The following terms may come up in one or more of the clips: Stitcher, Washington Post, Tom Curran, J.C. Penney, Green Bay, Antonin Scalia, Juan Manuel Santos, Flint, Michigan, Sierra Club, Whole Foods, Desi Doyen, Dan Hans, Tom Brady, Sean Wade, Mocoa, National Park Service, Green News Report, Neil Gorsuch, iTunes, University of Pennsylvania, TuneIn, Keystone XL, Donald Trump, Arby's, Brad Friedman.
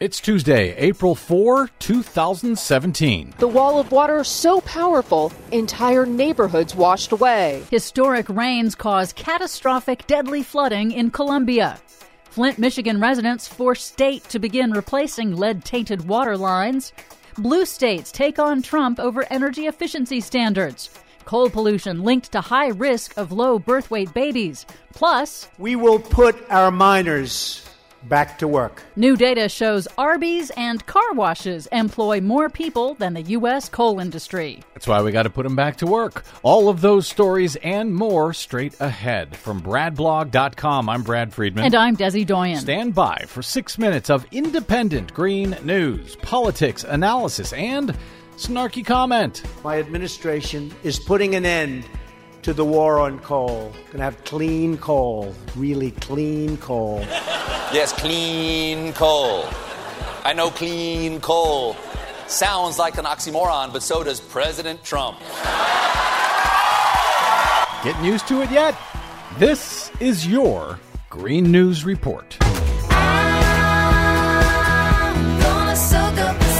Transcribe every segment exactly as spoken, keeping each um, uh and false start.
It's Tuesday, April fourth, two thousand seventeen. The wall of water so powerful, entire neighborhoods washed away. Historic rains cause catastrophic deadly flooding in Colombia. Flint, Michigan residents force state to begin replacing lead-tainted water lines. Blue states take on Trump over energy efficiency standards. Coal pollution linked to high risk of low birth weight babies. Plus, we will put our miners back to work. New data shows Arby's and car washes employ more people than the U S coal industry. That's why we got to put them back to work. All of those stories and more straight ahead. From Brad blog dot com, I'm Brad Friedman. And I'm Desi Doyen. Stand by for six minutes of independent green news, politics, analysis, and snarky comment. My administration is putting an end to the war on coal. Gonna have clean coal, really clean coal. Yes, clean coal. I know clean coal sounds like an oxymoron, but so does President Trump. Getting used to it yet? This is your Green News Report. I'm gonna soak up the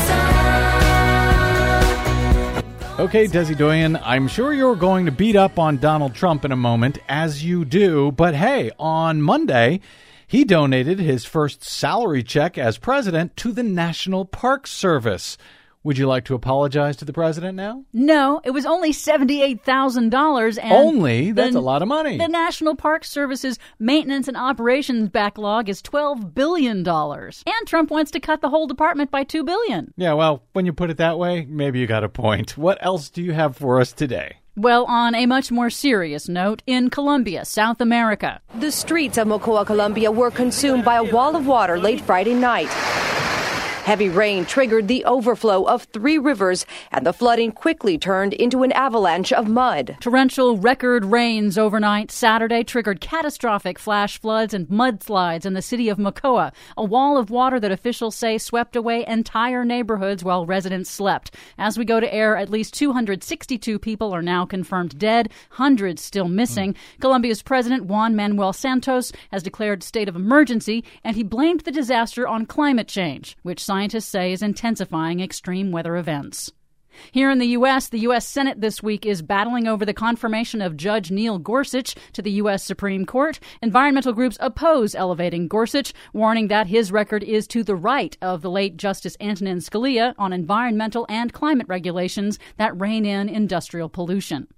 sun. Okay, Desi Doyen, I'm sure you're going to beat up on Donald Trump in a moment, as you do, but hey, on Monday, he donated his first salary check as president to the National Park Service. Would you like to apologize to the president now? No, it was only seventy-eight thousand dollars. Only? That's the, a lot of money. The National Park Service's maintenance and operations backlog is twelve billion dollars. And Trump wants to cut the whole department by two billion dollars. Yeah, well, when you put it that way, maybe you got a point. What else do you have for us today? Well, on a much more serious note, in Colombia, South America. The streets of Mocoa, Colombia were consumed by a wall of water late Friday night. Heavy rain triggered the overflow of three rivers, and the flooding quickly turned into an avalanche of mud. Torrential record rains overnight Saturday triggered catastrophic flash floods and mudslides in the city of Mocoa, a wall of water that officials say swept away entire neighborhoods while residents slept. As we go to air, at least two hundred sixty-two people are now confirmed dead, hundreds still missing. Mm. Colombia's president, Juan Manuel Santos, has declared state of emergency, and he blamed the disaster on climate change, which scientists say is intensifying extreme weather events. Here in the U S, the U S. Senate this week is battling over the confirmation of Judge Neil Gorsuch to the U S. Supreme Court. Environmental groups oppose elevating Gorsuch, warning that his record is to the right of the late Justice Antonin Scalia on environmental and climate regulations that rein in industrial pollution.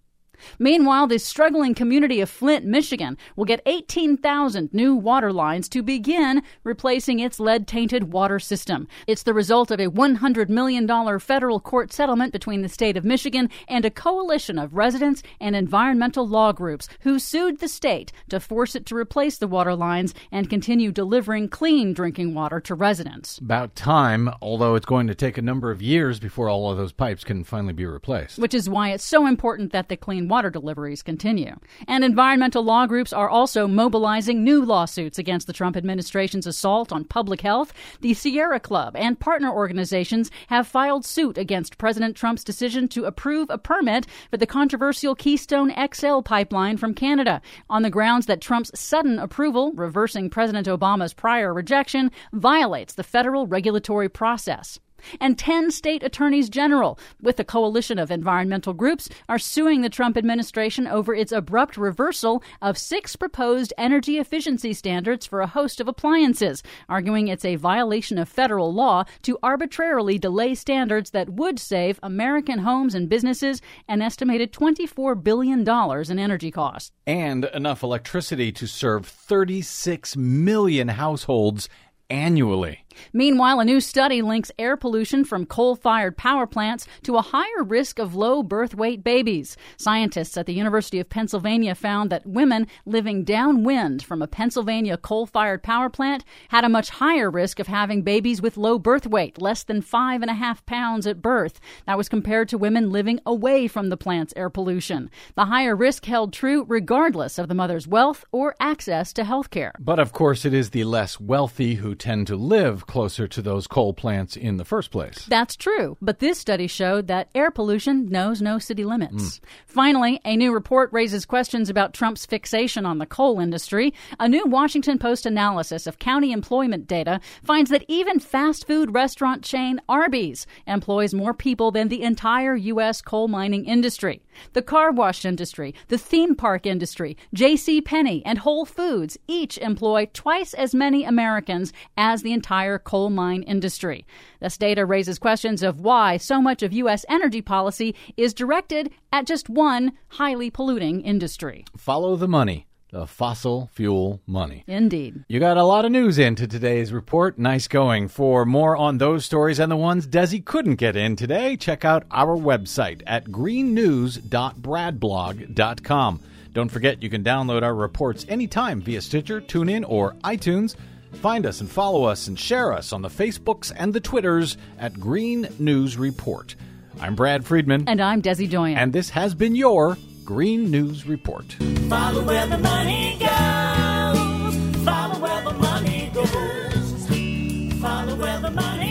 Meanwhile, the struggling community of Flint, Michigan, will get eighteen thousand new water lines to begin replacing its lead-tainted water system. It's the result of a one hundred million dollars federal court settlement between the state of Michigan and a coalition of residents and environmental law groups who sued the state to force it to replace the water lines and continue delivering clean drinking water to residents. About time, although it's going to take a number of years before all of those pipes can finally be replaced. Which is why it's so important that the clean water deliveries continue. And environmental law groups are also mobilizing new lawsuits against the Trump administration's assault on public health. The Sierra Club and partner organizations have filed suit against President Trump's decision to approve a permit for the controversial Keystone X L pipeline from Canada on the grounds that Trump's sudden approval, reversing President Obama's prior rejection, violates the federal regulatory process. And ten state attorneys general, with a coalition of environmental groups, are suing the Trump administration over its abrupt reversal of six proposed energy efficiency standards for a host of appliances, arguing it's a violation of federal law to arbitrarily delay standards that would save American homes and businesses an estimated twenty-four billion dollars in energy costs. And enough electricity to serve thirty-six million households annually. Meanwhile, a new study links air pollution from coal-fired power plants to a higher risk of low birth weight babies. Scientists at the University of Pennsylvania found that women living downwind from a Pennsylvania coal-fired power plant had a much higher risk of having babies with low birth weight, less than five and a half pounds at birth. That was compared to women living away from the plant's air pollution. The higher risk held true regardless of the mother's wealth or access to health care. But of course, it is the less wealthy who tend to live live closer to those coal plants in the first place. That's true. But this study showed that air pollution knows no city limits. Mm. Finally, a new report raises questions about Trump's fixation on the coal industry. A new Washington Post analysis of county employment data finds that even fast food restaurant chain Arby's employs more people than the entire U S coal mining industry. The car wash industry, the theme park industry, J C. Penney, and Whole Foods each employ twice as many Americans as the entire coal mine industry. This data raises questions of why so much of U S energy policy is directed at just one highly polluting industry. Follow the money. The fossil fuel money. Indeed. You got a lot of news into today's report. Nice going. For more on those stories and the ones Desi couldn't get in today, check out our website at green news dot brad blog dot com. Don't forget, you can download our reports anytime via Stitcher, TuneIn, or iTunes. Find us and follow us and share us on the Facebooks and the Twitters at Green News Report. I'm Brad Friedman. And I'm Desi Doyen. And this has been your Green News Report. Follow where the money goes. Follow where the money goes. Follow where the money goes.